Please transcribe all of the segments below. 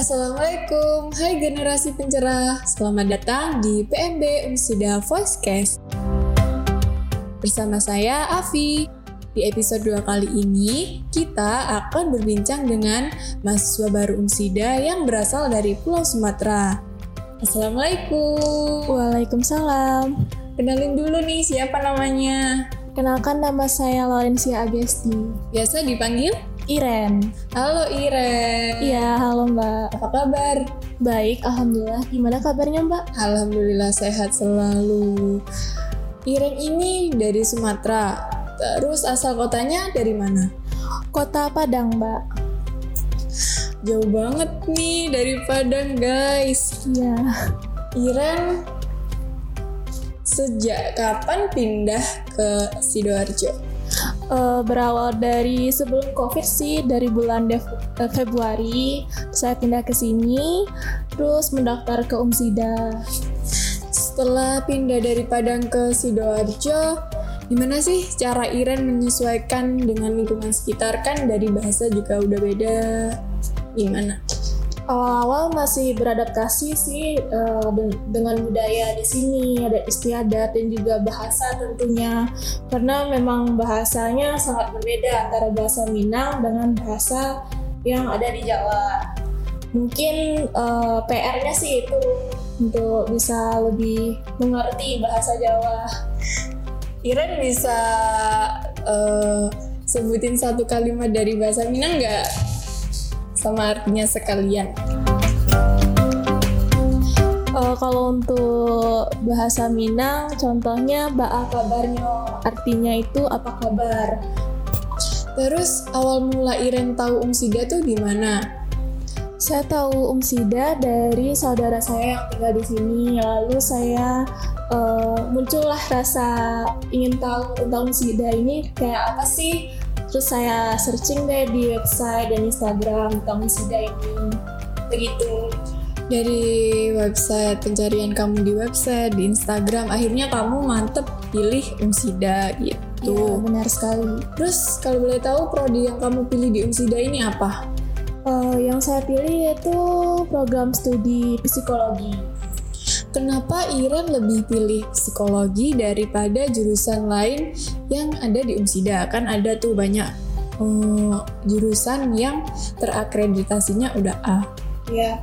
Assalamualaikum, hai generasi pencerah. Selamat datang di PMB Umsida VoiceCast. Bersama saya, Afi. Di episode 2 kali ini, kita akan berbincang dengan mahasiswa baru Umsida yang berasal dari Pulau Sumatera. Assalamualaikum. Waalaikumsalam. Kenalin dulu nih, siapa namanya? Kenalkan, nama saya Laurencia Agesti. Biasa dipanggil? Iren. Halo Iren. Iya, halo Mbak. Apa kabar? Baik, Alhamdulillah. Gimana kabarnya Mbak? Alhamdulillah, sehat selalu. Iren ini dari Sumatera. Terus asal kotanya dari mana? Kota Padang, Mbak. Jauh banget nih dari Padang, guys. Iya. Iren, sejak kapan pindah ke Sidoarjo? Berawal dari sebelum COVID sih, dari bulan Februari saya pindah ke sini, terus mendaftar ke Umsida. Setelah pindah dari Padang ke Sidoarjo, gimana sih cara Iren menyesuaikan dengan lingkungan sekitar? Kan dari bahasa juga udah beda, gimana? Awal-awal masih beradaptasi sih dengan budaya di sini, ada istiadat dan juga bahasa tentunya, karena memang bahasanya sangat berbeda antara bahasa Minang dengan bahasa yang ada di Jawa. Mungkin PR-nya sih itu untuk bisa lebih mengerti bahasa Jawa. Iren bisa sebutin satu kalimat dari bahasa Minang nggak? Sama artinya sekalian. Kalau untuk bahasa Minang, contohnya baa kabarnyo, artinya itu apa kabar. Terus awal mula Iren tahu Umsida tuh gimana? Saya tahu Umsida dari saudara saya yang tinggal di sini, lalu saya muncullah rasa ingin tahu tentang Umsida ini kayak apa sih. Terus saya searching deh di website dan Instagram tentang Umsida ini, begitu. Dari website, pencarian kamu di website, di Instagram, akhirnya kamu mantep pilih Umsida gitu. Iya, benar sekali. Terus kalau boleh tahu, prodi yang kamu pilih di Umsida ini apa? Yang saya pilih yaitu program studi psikologi. Kenapa Iren lebih pilih psikologi daripada jurusan lain yang ada di Umsida? Kan ada tuh banyak jurusan yang terakreditasinya udah A. Ya,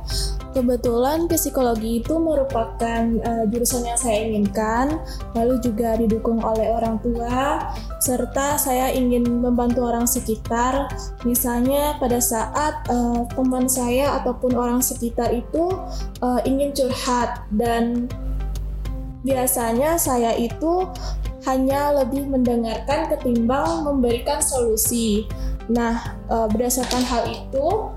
kebetulan psikologi itu merupakan jurusan yang saya inginkan, lalu juga didukung oleh orang tua, serta saya ingin membantu orang sekitar. Misalnya pada saat teman saya ataupun orang sekitar itu ingin curhat, dan biasanya saya itu hanya lebih mendengarkan ketimbang memberikan solusi. Nah, berdasarkan hal itu,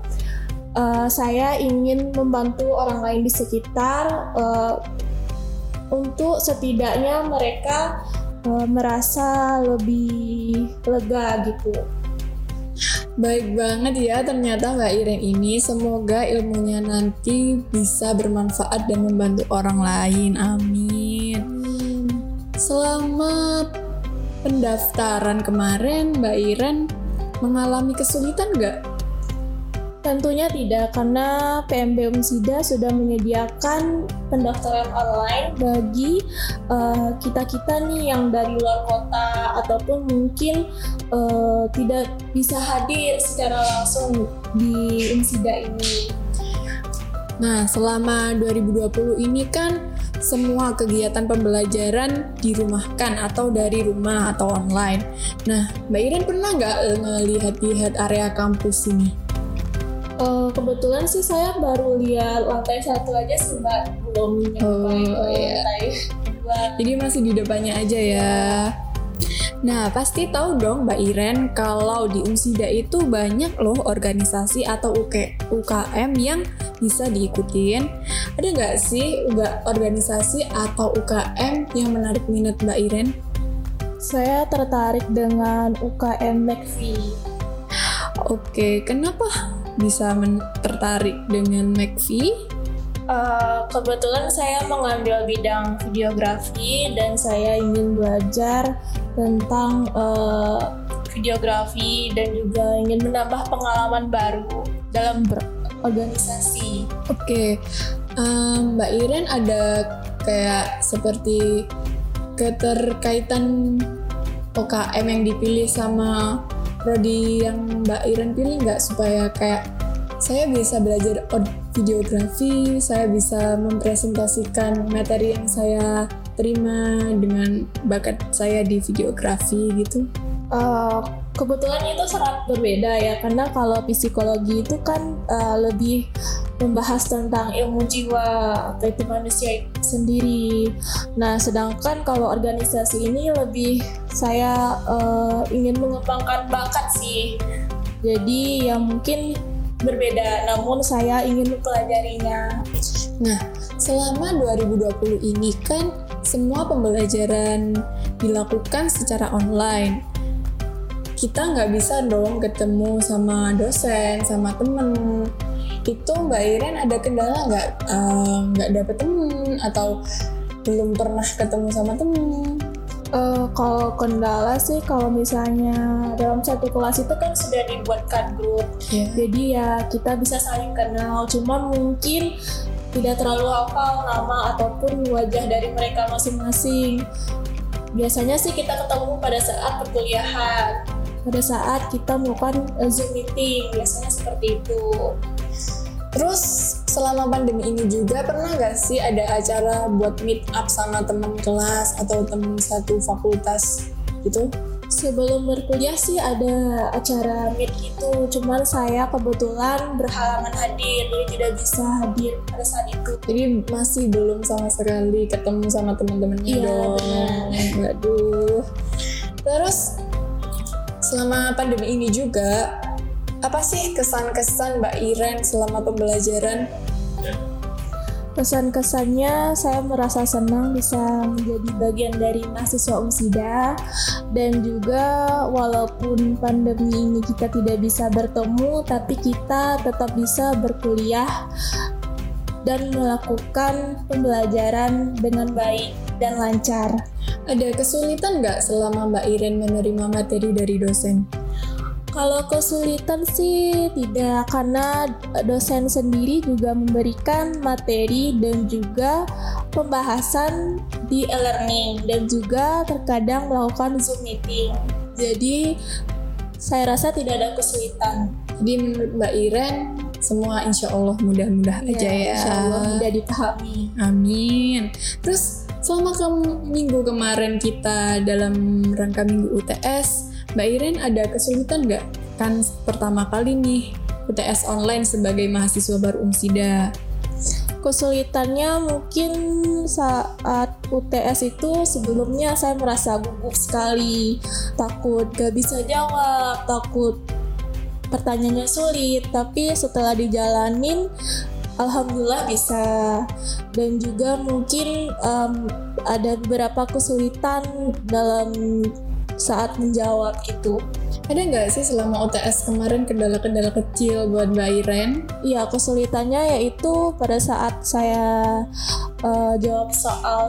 saya ingin membantu orang lain di sekitar untuk setidaknya mereka merasa lebih lega gitu. Baik banget ya ternyata Mbak Iren ini. Semoga ilmunya nanti bisa bermanfaat dan membantu orang lain. Amin. Selama pendaftaran kemarin, Mbak Iren mengalami kesulitan nggak? Tentunya tidak, karena PMB Umsida sudah menyediakan pendaftaran online bagi kita-kita nih yang dari luar kota ataupun mungkin tidak bisa hadir secara langsung di Umsida ini. Nah, selama 2020 ini kan semua kegiatan pembelajaran dirumahkan atau dari rumah atau online. Nah, Mbak Iren pernah nggak ngelihat-lihat area kampus ini? Kebetulan sih saya baru lihat lantai 1 aja sih Mbak, belum nyampe lantai 2. Jadi masih di depannya aja ya. Nah, pasti tahu dong Mbak Iren kalau di Umsida itu banyak loh organisasi atau UKM yang bisa diikutin. Ada nggak sih organisasi atau UKM yang menarik minat Mbak Iren? Saya tertarik dengan UKM Maxi. Oke, kenapa bisa tertarik dengan Maxi? Kebetulan saya mengambil bidang videografi dan saya ingin belajar tentang videografi dan juga ingin menambah pengalaman baru dalam organisasi. Oke, Mbak Iren ada kayak seperti keterkaitan OKM yang dipilih sama prodi yang Mbak Iren pilih nggak, supaya kayak saya bisa belajar videografi, saya bisa mempresentasikan materi yang saya terima dengan bakat saya di videografi gitu? Kebetulan itu sangat berbeda ya, karena kalau psikologi itu kan lebih membahas tentang ilmu jiwa atau itu manusia sendiri. Nah, sedangkan kalau organisasi ini lebih saya ingin mengembangkan bakat sih. Jadi ya mungkin berbeda, namun saya ingin mempelajarinya. Nah, selama 2020 ini kan semua pembelajaran dilakukan secara online. Kita nggak bisa dong ketemu sama dosen, sama temen. Itu Mbak Iren ada kendala nggak dapet temen atau belum pernah ketemu sama temen? Kalau kendala sih, kalau misalnya dalam satu kelas itu kan sudah dibuatkan grup, jadi ya kita bisa saling kenal. Cuman mungkin tidak terlalu hafal nama ataupun wajah dari mereka masing-masing. Biasanya sih kita ketemu pada saat perkuliahan, pada saat kita melakukan Zoom meeting, biasanya seperti itu. Terus selama pandemi ini juga pernah gak sih ada acara buat meet up sama teman kelas atau teman satu fakultas gitu? Sebelum berkuliah sih ada acara meet gitu, cuman saya kebetulan berhalangan hadir, jadi tidak bisa hadir pada saat itu. Jadi masih belum sama sekali ketemu sama teman-temannya dong. Benar. Waduh. Terus selama pandemi ini juga, apa sih kesan-kesan Mbak Iren selama pembelajaran? Kesan-kesannya saya merasa senang bisa menjadi bagian dari mahasiswa Umsida, dan juga walaupun pandemi ini kita tidak bisa bertemu, tapi kita tetap bisa berkuliah dan melakukan pembelajaran dengan baik dan lancar. Ada kesulitan nggak selama Mbak Iren menerima materi dari dosen? Kalau kesulitan sih tidak, karena dosen sendiri juga memberikan materi dan juga pembahasan di e-learning dan juga terkadang melakukan Zoom meeting. Jadi saya rasa tidak ada kesulitan. Jadi menurut Mbak Iren semua insya Allah mudah-mudah aja ya. Insya Allah mudah dipahami. Amin. Terus selama minggu kemarin kita dalam rangka minggu UTS, Mbak Iren ada kesulitan nggak? Kan pertama kali nih UTS online sebagai mahasiswa baru Umsida. Kesulitannya mungkin saat UTS itu sebelumnya saya merasa gugup sekali, takut gak bisa jawab, takut pertanyaannya sulit, tapi setelah dijalanin Alhamdulillah bisa. Dan juga mungkin ada beberapa kesulitan dalam saat menjawab itu. Ada nggak sih selama UTS kemarin kendala-kendala kecil buat Mbak Iren? Iya, kesulitannya yaitu pada saat saya jawab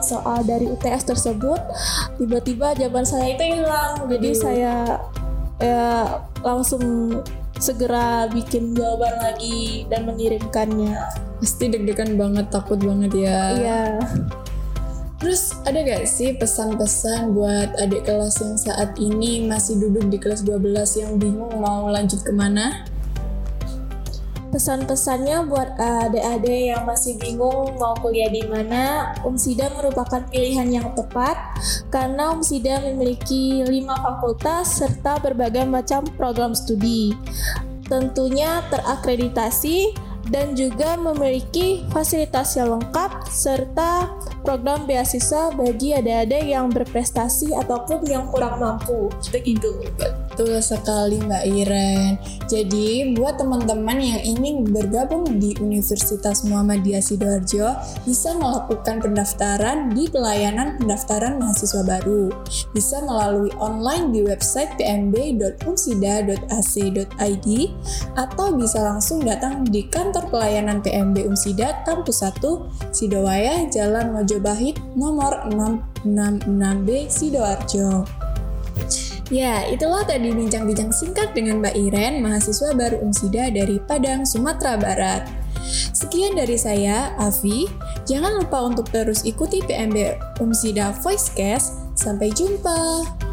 soal dari UTS tersebut, tiba-tiba jawaban saya itu hilang. Jadi saya langsung segera bikin jawaban lagi dan mengirimkannya. Pasti deg-degan banget, takut banget ya. Iya. Terus ada gak sih pesan-pesan buat adik kelas yang saat ini masih duduk di kelas 12 yang bingung mau lanjut kemana? Pesan-pesannya buat adik-adik yang masih bingung mau kuliah di mana, Umsida merupakan pilihan yang tepat karena Umsida memiliki 5 fakultas serta berbagai macam program studi. Tentunya terakreditasi dan juga memiliki fasilitas yang lengkap serta program beasiswa bagi adik-adik yang berprestasi ataupun yang kurang mampu. Begitu. Betul sekali Mbak Iren. Jadi buat teman-teman yang ingin bergabung di Universitas Muhammadiyah Sidoarjo bisa melakukan pendaftaran di pelayanan pendaftaran mahasiswa baru. Bisa melalui online di website pmb.umsida.ac.id atau bisa langsung datang di kantor pelayanan PMB Umsida Kampus 1 Sidowaya Jalan Mojobahit nomor 666B Sidoarjo. Ya, itulah tadi bincang-bincang singkat dengan Mbak Iren, mahasiswa baru Umsida dari Padang, Sumatera Barat. Sekian dari saya, Avi. Jangan lupa untuk terus ikuti PMB Umsida VoiceCast. Sampai jumpa!